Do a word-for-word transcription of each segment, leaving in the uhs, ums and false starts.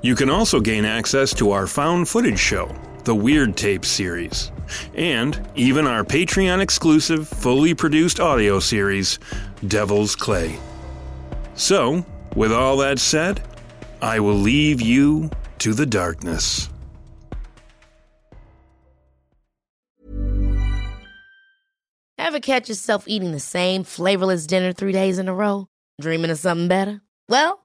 You can also gain access to our found footage show, The Weird Tape series, and even our Patreon-exclusive, fully produced audio series, Devil's Clay. So, with all that said, I will leave you to the darkness. Ever catch yourself eating the same flavorless dinner three days in a row? Dreaming of something better? Well,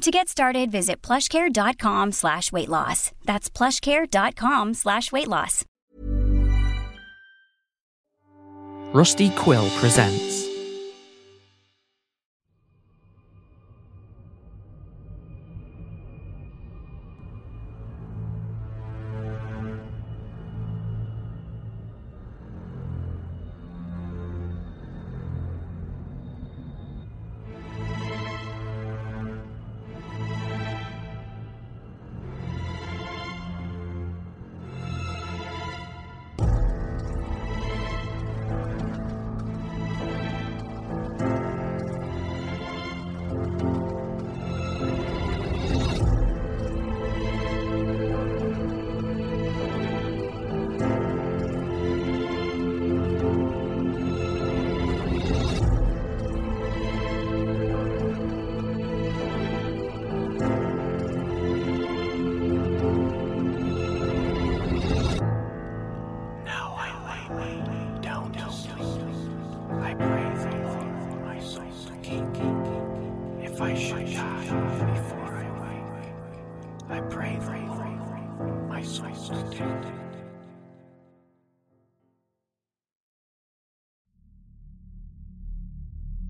To get started, visit plushcare.com slash weight loss. That's plushcare.com slash weight loss. Rusty Quill presents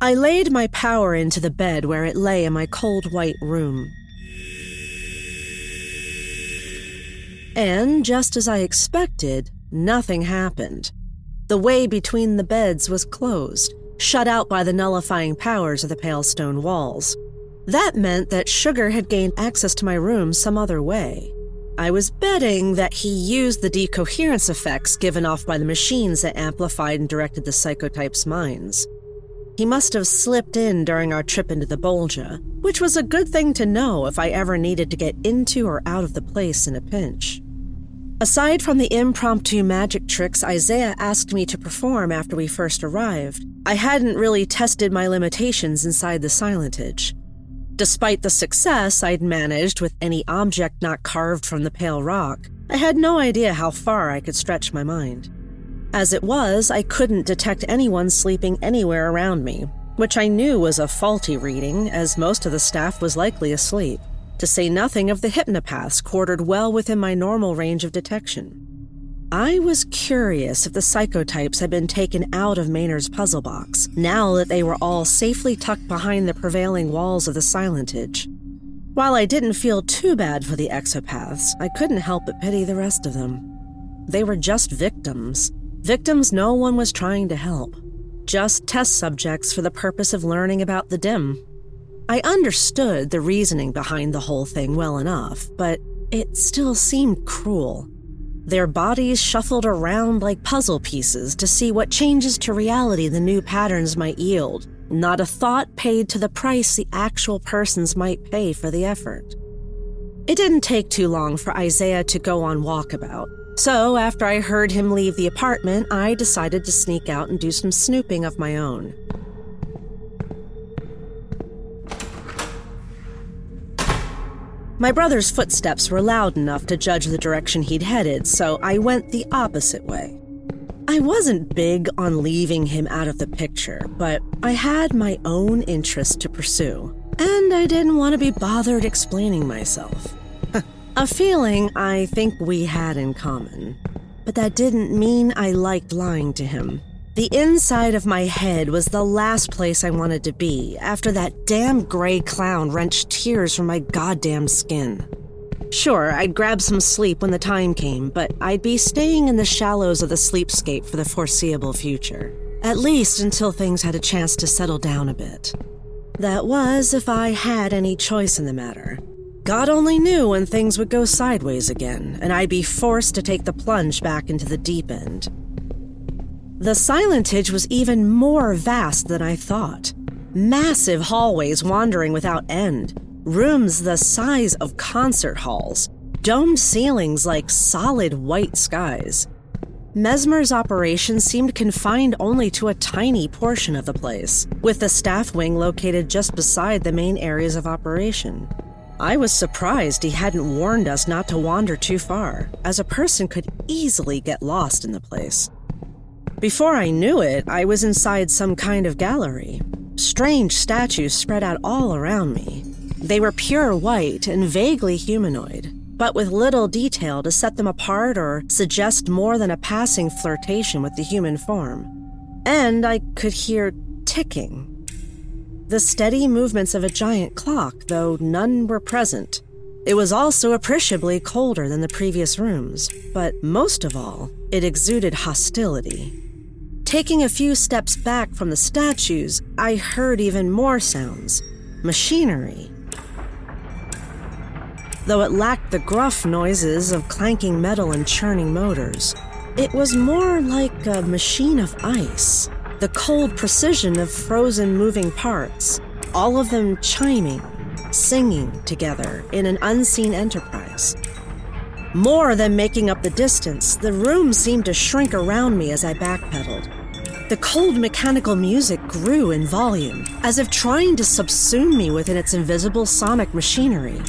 I laid my power into the bed where it lay in my cold white room. And, just as I expected, nothing happened. The way between the beds was closed, shut out by the nullifying powers of the pale stone walls. That meant that Sugar had gained access to my room some other way. I was betting that he used the decoherence effects given off by the machines that amplified and directed the psychotypes' minds. He must have slipped in during our trip into the Bolgia, which was a good thing to know if I ever needed to get into or out of the place in a pinch. Aside from the impromptu magic tricks Isaiah asked me to perform after we first arrived, I hadn't really tested my limitations inside the Silentage. Despite the success I'd managed with any object not carved from the pale rock, I had no idea how far I could stretch my mind. As it was, I couldn't detect anyone sleeping anywhere around me, which I knew was a faulty reading, as most of the staff was likely asleep, to say nothing of the hypnopaths quartered well within my normal range of detection. I was curious if the psychotypes had been taken out of Maynard's puzzle box, now that they were all safely tucked behind the prevailing walls of the Silentage. While I didn't feel too bad for the exopaths, I couldn't help but pity the rest of them. They were just victims. Victims no one was trying to help. Just test subjects for the purpose of learning about the dim. I understood the reasoning behind the whole thing well enough, but it still seemed cruel. Their bodies shuffled around like puzzle pieces to see what changes to reality the new patterns might yield. Not a thought paid to the price the actual persons might pay for the effort. It didn't take too long for Isaiah to go on walkabout, so after I heard him leave the apartment, I decided to sneak out and do some snooping of my own. My brother's footsteps were loud enough to judge the direction he'd headed, so I went the opposite way. I wasn't big on leaving him out of the picture, but I had my own interests to pursue, and I didn't want to be bothered explaining myself. A feeling I think we had in common. But that didn't mean I liked lying to him. The inside of my head was the last place I wanted to be after that damn gray clown wrenched tears from my goddamn skin. Sure, I'd grab some sleep when the time came, but I'd be staying in the shallows of the sleepscape for the foreseeable future. At least until things had a chance to settle down a bit. That was if I had any choice in the matter. God only knew when things would go sideways again, and I'd be forced to take the plunge back into the deep end. The Silentage was even more vast than I thought. Massive hallways wandering without end, rooms the size of concert halls, domed ceilings like solid white skies. Mesmer's operation seemed confined only to a tiny portion of the place, with the staff wing located just beside the main areas of operation. I was surprised he hadn't warned us not to wander too far, as a person could easily get lost in the place. Before I knew it, I was inside some kind of gallery. Strange statues spread out all around me. They were pure white and vaguely humanoid, but with little detail to set them apart or suggest more than a passing flirtation with the human form. And I could hear ticking. The steady movements of a giant clock, though none were present. It was also appreciably colder than the previous rooms, but most of all, it exuded hostility. Taking a few steps back from the statues, I heard even more sounds. Machinery. Though it lacked the gruff noises of clanking metal and churning motors, it was more like a machine of ice. The cold precision of frozen moving parts, all of them chiming, singing together in an unseen enterprise. More than making up the distance, the room seemed to shrink around me as I backpedaled. The cold mechanical music grew in volume, as if trying to subsume me within its invisible sonic machinery.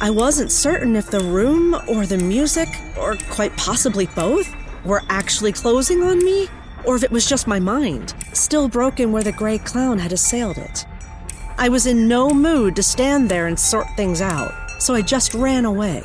I wasn't certain if the room or the music, or quite possibly both, were actually closing on me, or if it was just my mind, still broken where the gray clown had assailed it. I was in no mood to stand there and sort things out, so I just ran away.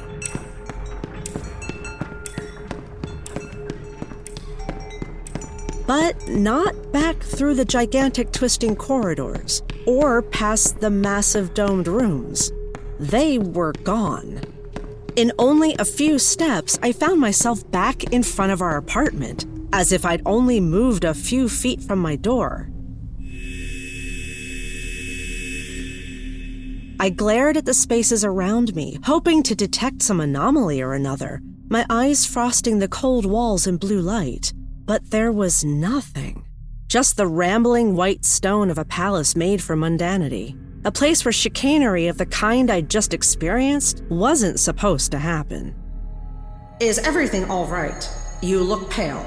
But not back through the gigantic twisting corridors, or past the massive domed rooms. They were gone. In only a few steps, I found myself back in front of our apartment, as if I'd only moved a few feet from my door. I glared at the spaces around me, hoping to detect some anomaly or another, my eyes frosting the cold walls in blue light. But there was nothing. Just the rambling white stone of a palace made for mundanity. A place where chicanery of the kind I'd just experienced wasn't supposed to happen. Is everything all right? You look pale.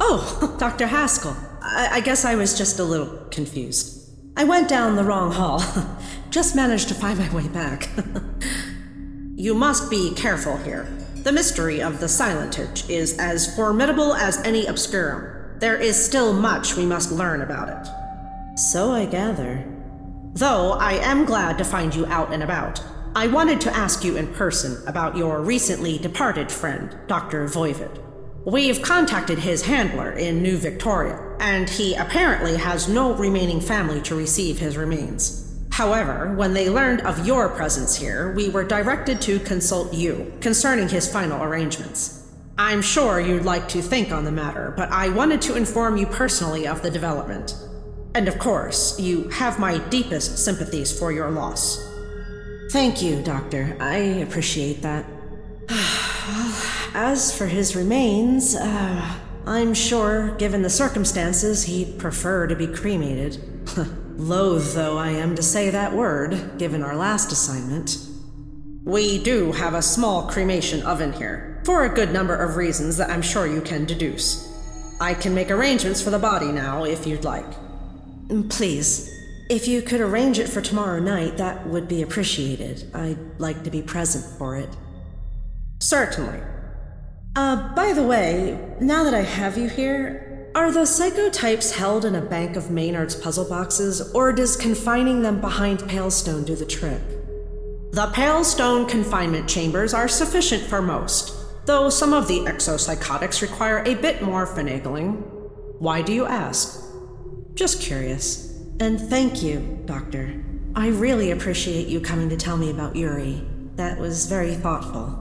Oh, Doctor Haskell. I, I guess I was just a little confused. I went down the wrong hall. Just managed to find my way back. You must be careful here. The mystery of the Silentage is as formidable as any obscurum. There is still much we must learn about it. So I gather. Though I am glad to find you out and about, I wanted to ask you in person about your recently departed friend, Doctor Voivod. We've contacted his handler in New Victoria, and he apparently has no remaining family to receive his remains. However, when they learned of your presence here, we were directed to consult you concerning his final arrangements. I'm sure you'd like to think on the matter, but I wanted to inform you personally of the development. And of course, you have my deepest sympathies for your loss. Thank you, Doctor. I appreciate that. Well, as for his remains, uh, I'm sure, given the circumstances, he'd prefer to be cremated. Loath though I am to say that word, given our last assignment. We do have a small cremation oven here, for a good number of reasons that I'm sure you can deduce. I can make arrangements for the body now, if you'd like. Please, if you could arrange it for tomorrow night, that would be appreciated. I'd like to be present for it. Certainly. Uh, by the way, now that I have you here, are the psychotypes held in a bank of Maynard's puzzle boxes, or does confining them behind Pale Stone do the trick? The Pale Stone confinement chambers are sufficient for most, though some of the exopsychotics require a bit more finagling. Why do you ask? Just curious. And thank you, Doctor. I really appreciate you coming to tell me about Yuri. That was very thoughtful.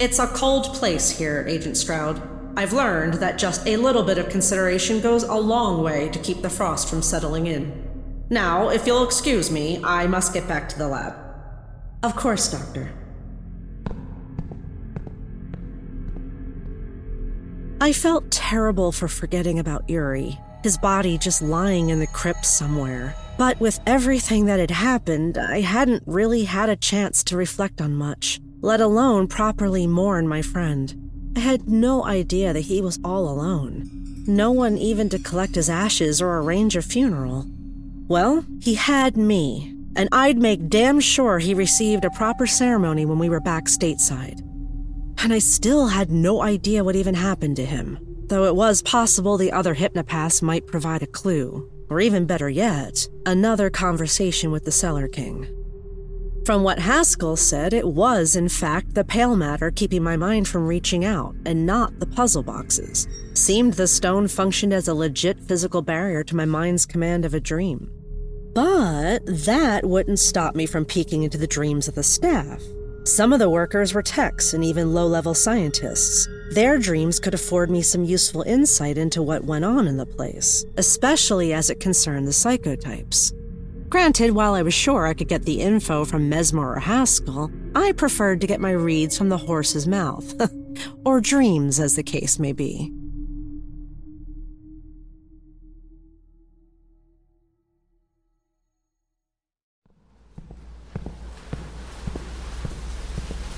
It's a cold place here, Agent Stroud. I've learned that just a little bit of consideration goes a long way to keep the frost from settling in. Now, if you'll excuse me, I must get back to the lab. Of course, Doctor. I felt terrible for forgetting about Yuri. His body just lying in the crypt somewhere. But with everything that had happened, I hadn't really had a chance to reflect on much, let alone properly mourn my friend. I had no idea that he was all alone. No one even to collect his ashes or arrange a funeral. Well, he had me, and I'd make damn sure he received a proper ceremony when we were back stateside. And I still had no idea what even happened to him. Though it was possible the other hypnopaths might provide a clue, or even better yet, another conversation with the Cellar King. From what Haskell said, it was, in fact, the pale matter keeping my mind from reaching out, and not the puzzle boxes. Seemed the stone functioned as a legit physical barrier to my mind's command of a dream. But that wouldn't stop me from peeking into the dreams of the staff. Some of the workers were techs and even low-level scientists. Their dreams could afford me some useful insight into what went on in the place, especially as it concerned the psychotypes. Granted, while I was sure I could get the info from Mesmer or Haskell, I preferred to get my reads from the horse's mouth, or dreams as the case may be.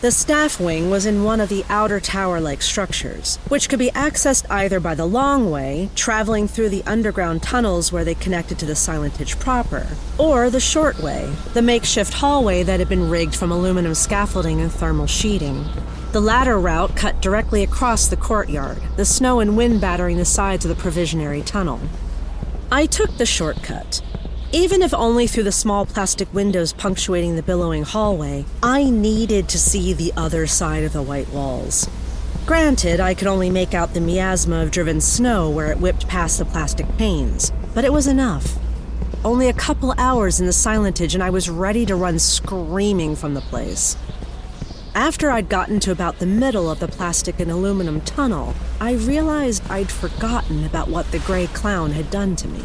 The staff wing was in one of the outer tower-like structures, which could be accessed either by the long way, traveling through the underground tunnels where they connected to the Silentage proper, or the short way, the makeshift hallway that had been rigged from aluminum scaffolding and thermal sheeting. The latter route cut directly across the courtyard, the snow and wind battering the sides of the provisionary tunnel. I took the shortcut. Even if only through the small plastic windows punctuating the billowing hallway, I needed to see the other side of the white walls. Granted, I could only make out the miasma of driven snow where it whipped past the plastic panes, but it was enough. Only a couple hours in the Silentage and I was ready to run screaming from the place. After I'd gotten to about the middle of the plastic and aluminum tunnel, I realized I'd forgotten about what the gray clown had done to me.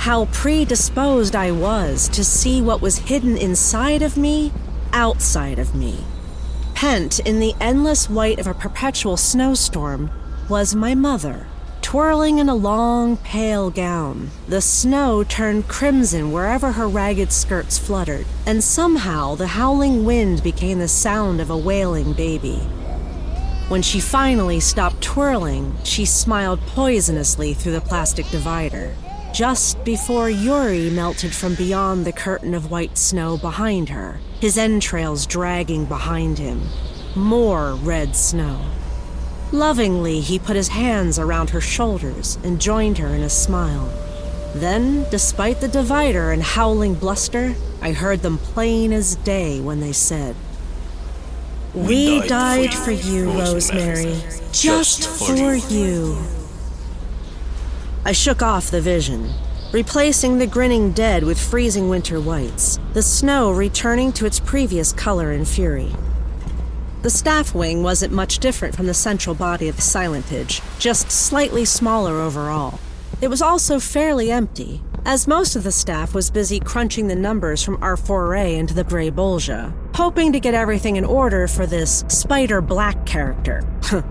how predisposed I was to see what was hidden inside of me, outside of me. Pent in the endless white of a perpetual snowstorm was my mother, twirling in a long, pale gown. The snow turned crimson wherever her ragged skirts fluttered, and somehow the howling wind became the sound of a wailing baby. When she finally stopped twirling, she smiled poisonously through the plastic divider, just before Yuri melted from beyond the curtain of white snow behind her, his entrails dragging behind him. More red snow. Lovingly, he put his hands around her shoulders and joined her in a smile. Then, despite the divider and howling bluster, I heard them plain as day when they said, "We died, died for you, Rosemary, Rosemary. Just, just for you." I shook off the vision, replacing the grinning dead with freezing winter whites, the snow returning to its previous color and fury. The staff wing wasn't much different from the central body of the Silentage, just slightly smaller overall. It was also fairly empty, as most of the staff was busy crunching the numbers from our foray into the Grey Bolgia, hoping to get everything in order for this Spider Black character,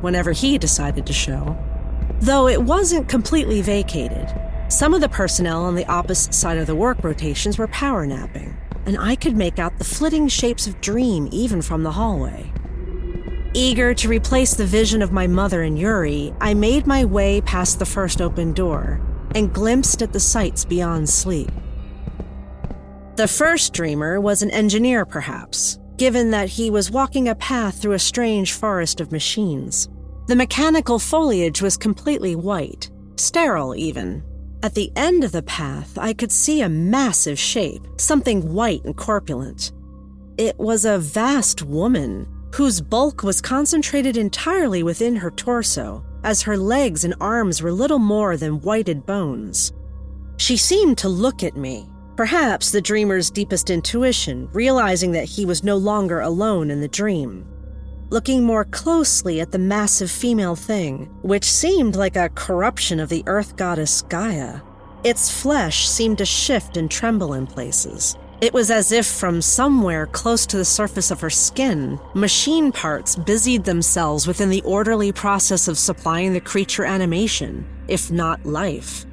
whenever he decided to show. Though it wasn't completely vacated, some of the personnel on the opposite side of the work rotations were power napping, and I could make out the flitting shapes of dream even from the hallway. Eager to replace the vision of my mother and Yuri, I made my way past the first open door and glimpsed at the sights beyond sleep. The first dreamer was an engineer, perhaps, given that he was walking a path through a strange forest of machines. The mechanical foliage was completely white, sterile even. At the end of the path, I could see a massive shape, something white and corpulent. It was a vast woman, whose bulk was concentrated entirely within her torso, as her legs and arms were little more than whited bones. She seemed to look at me, perhaps the dreamer's deepest intuition, realizing that he was no longer alone in the dream. Looking more closely at the massive female thing, which seemed like a corruption of the earth goddess Gaia, its flesh seemed to shift and tremble in places. It was as if from somewhere close to the surface of her skin, machine parts busied themselves within the orderly process of supplying the creature animation, if not life.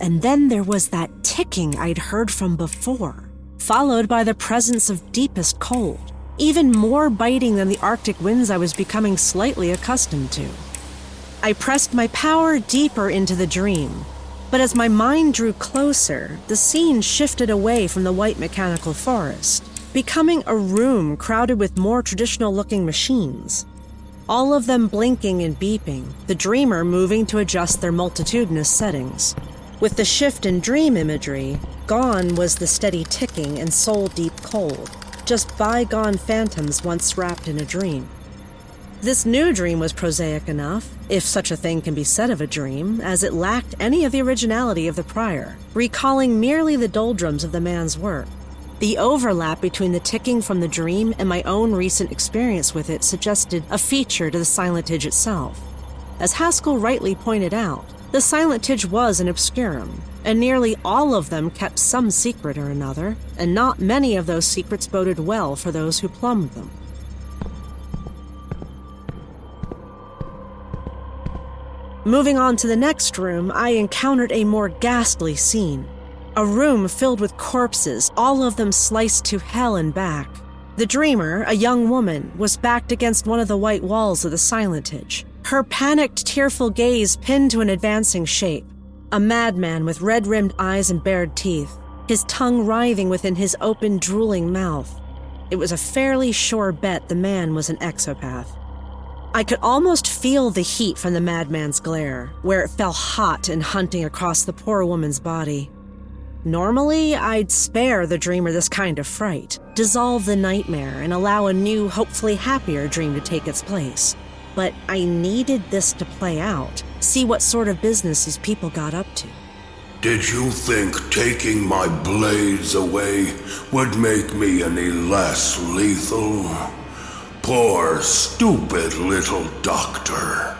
And then there was that ticking I'd heard from before, followed by the presence of deepest cold, even more biting than the Arctic winds I was becoming slightly accustomed to. I pressed my power deeper into the dream, but as my mind drew closer, the scene shifted away from the white mechanical forest, becoming a room crowded with more traditional-looking machines. All of them blinking and beeping, the dreamer moving to adjust their multitudinous settings. With the shift in dream imagery, gone was the steady ticking and soul-deep cold, just bygone phantoms once wrapped in a dream. This new dream was prosaic enough, if such a thing can be said of a dream, as it lacked any of the originality of the prior, recalling merely the doldrums of the man's work. The overlap between the ticking from the dream and my own recent experience with it suggested a feature to the Silentage itself. As Haskell rightly pointed out, the Silentage was an obscurum, and nearly all of them kept some secret or another, and not many of those secrets boded well for those who plumbed them. Moving on to the next room, I encountered a more ghastly scene. A room filled with corpses, all of them sliced to hell and back. The dreamer, a young woman, was backed against one of the white walls of the Silentage, her panicked, tearful gaze pinned to an advancing shape. A madman with red-rimmed eyes and bared teeth, his tongue writhing within his open, drooling mouth. It was a fairly sure bet the man was an exopath. I could almost feel the heat from the madman's glare, where it fell hot and hunting across the poor woman's body. Normally, I'd spare the dreamer this kind of fright, dissolve the nightmare, and allow a new, hopefully happier dream to take its place. But I needed this to play out, see what sort of business these people got up to. Did you think taking my blades away would make me any less lethal? Poor, stupid little doctor.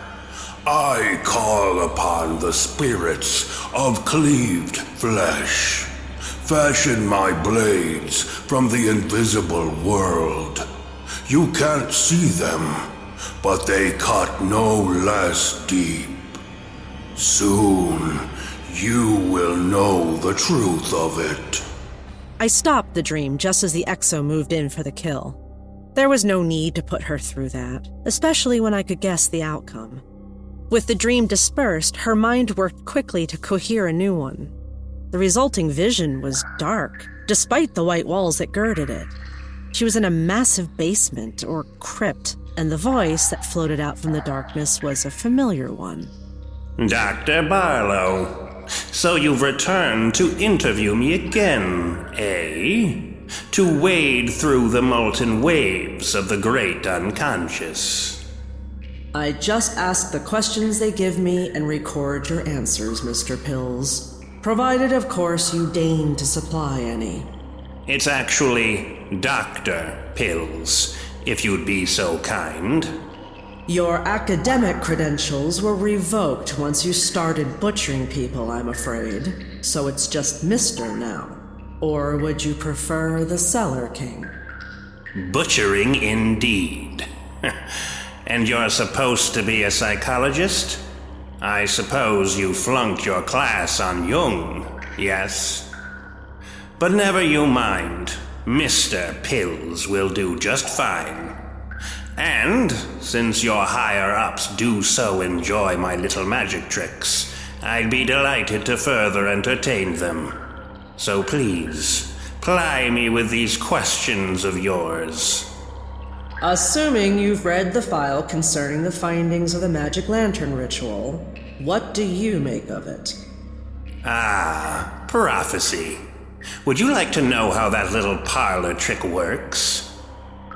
I call upon the spirits of cleaved flesh. Fashion my blades from the invisible world. You can't see them, but they cut no less deep. Soon, you will know the truth of it. I stopped the dream just as the Exo moved in for the kill. There was no need to put her through that, especially when I could guess the outcome. With the dream dispersed, her mind worked quickly to cohere a new one. The resulting vision was dark, despite the white walls that girded it. She was in a massive basement or crypt, and the voice that floated out from the darkness was a familiar one. Doctor Barlow, so you've returned to interview me again, eh? To wade through the molten waves of the great unconscious. I just ask the questions they give me and record your answers, Mister Pills. Provided, of course, you deign to supply any. It's actually Doctor Pills, if you'd be so kind. Your academic credentials were revoked once you started butchering people, I'm afraid. So it's just Mister now. Or would you prefer the Cellar King? Butchering indeed. And you're supposed to be a psychologist? I suppose you flunked your class on Jung, yes? But never you mind. Mister Pills will do just fine. And, since your higher-ups do so enjoy my little magic tricks, I'd be delighted to further entertain them. So please, ply me with these questions of yours. Assuming you've read the file concerning the findings of the magic lantern ritual, what do you make of it? Ah, prophecy. Would you like to know how that little parlor trick works?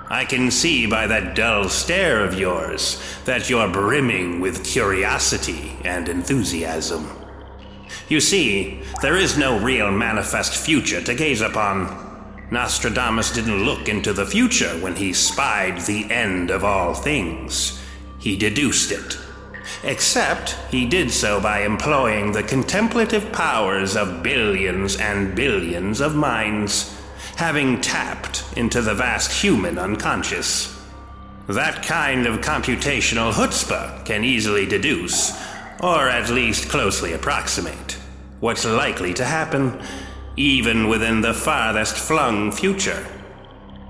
I can see by that dull stare of yours that you're brimming with curiosity and enthusiasm. You see, there is no real manifest future to gaze upon. Nostradamus didn't look into the future when he spied the end of all things. He deduced it. Except he did so by employing the contemplative powers of billions and billions of minds, having tapped into the vast human unconscious. That kind of computational chutzpah can easily deduce, or at least closely approximate, what's likely to happen, even within the farthest flung future.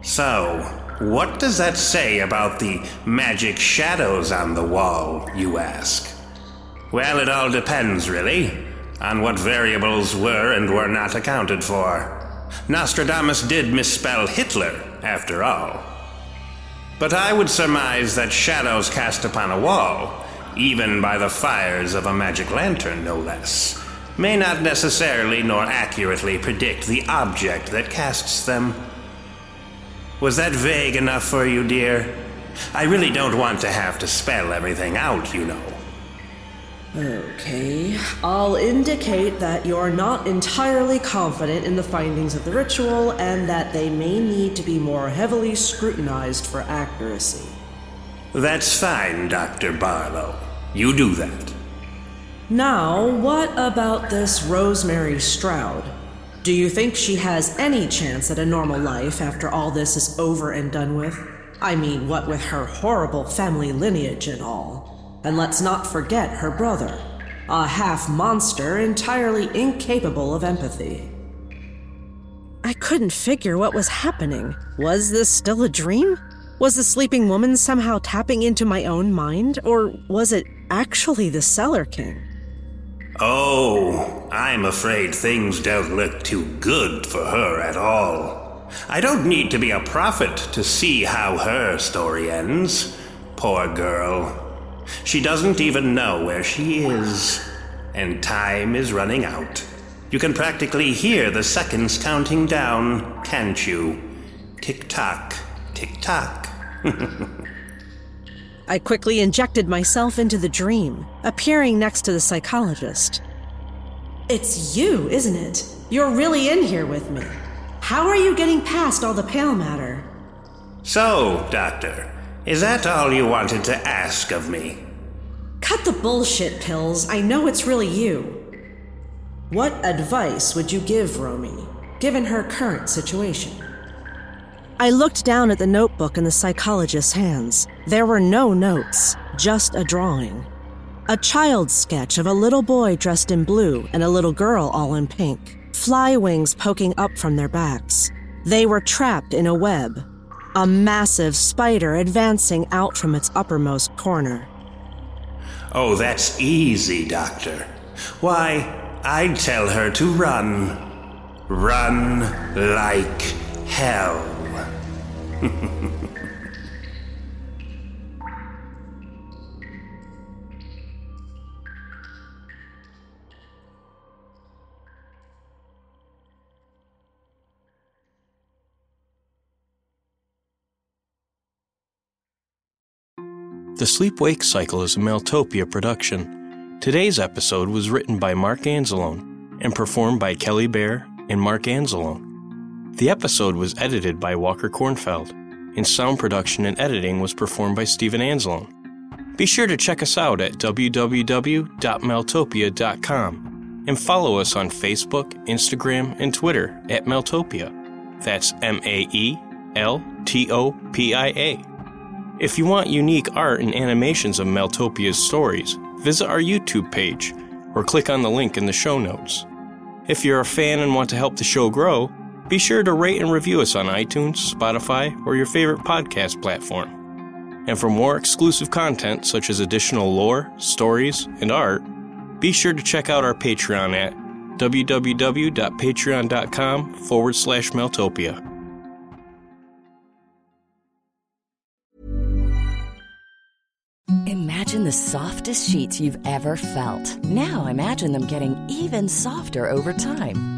So, what does that say about the magic shadows on the wall, you ask? Well, it all depends, really, on what variables were and were not accounted for. Nostradamus did misspell Hitler, after all. But I would surmise that shadows cast upon a wall, even by the fires of a magic lantern no less, may not necessarily nor accurately predict the object that casts them. Was that vague enough for you, dear? I really don't want to have to spell everything out, you know. Okay, I'll indicate that you're not entirely confident in the findings of the ritual and that they may need to be more heavily scrutinized for accuracy. That's fine, Doctor Barlow. You do that. Now, what about this Rosemary Stroud? Do you think she has any chance at a normal life after all this is over and done with? I mean, what with her horrible family lineage and all. And let's not forget her brother, a half-monster entirely incapable of empathy. I couldn't figure what was happening. Was this still a dream? Was the sleeping woman somehow tapping into my own mind, or was it actually the Cellar King? Oh, I'm afraid things don't look too good for her at all. I don't need to be a prophet to see how her story ends. Poor girl. She doesn't even know where she is, and time is running out. You can practically hear the seconds counting down, can't you? Tick-tock, tick-tock. I quickly injected myself into the dream, appearing next to the psychologist. It's you, isn't it? You're really in here with me. How are you getting past all the pale matter? So, Doctor, is that all you wanted to ask of me? Cut the bullshit, Pills. I know it's really you. What advice would you give Romy, given her current situation? I looked down at the notebook in the psychologist's hands. There were no notes, just a drawing. A child's sketch of a little boy dressed in blue and a little girl all in pink, fly wings poking up from their backs. They were trapped in a web, a massive spider advancing out from its uppermost corner. Oh, that's easy, Doctor. Why, I'd tell her to run. Run like hell. The Sleep-Wake Cycle is a Maeltopia production. Today's episode was written by Mark Anzalone and performed by Kelly Bear and Mark Anzalone. The episode was edited by Walker Kornfeld, and sound production and editing was performed by Stephen Anzalone. Be sure to check us out at w w w dot maeltopia dot com and follow us on Facebook, Instagram, and Twitter at Maeltopia. That's M A E L T O P I A. If you want unique art and animations of Maeltopia's stories, visit our YouTube page or click on the link in the show notes. If you're a fan and want to help the show grow, be sure to rate and review us on iTunes, Spotify, or your favorite podcast platform. And for more exclusive content such as additional lore, stories, and art, be sure to check out our Patreon at w w w dot patreon dot com forward slash Maeltopia. Imagine the softest sheets you've ever felt. Now imagine them getting even softer over time.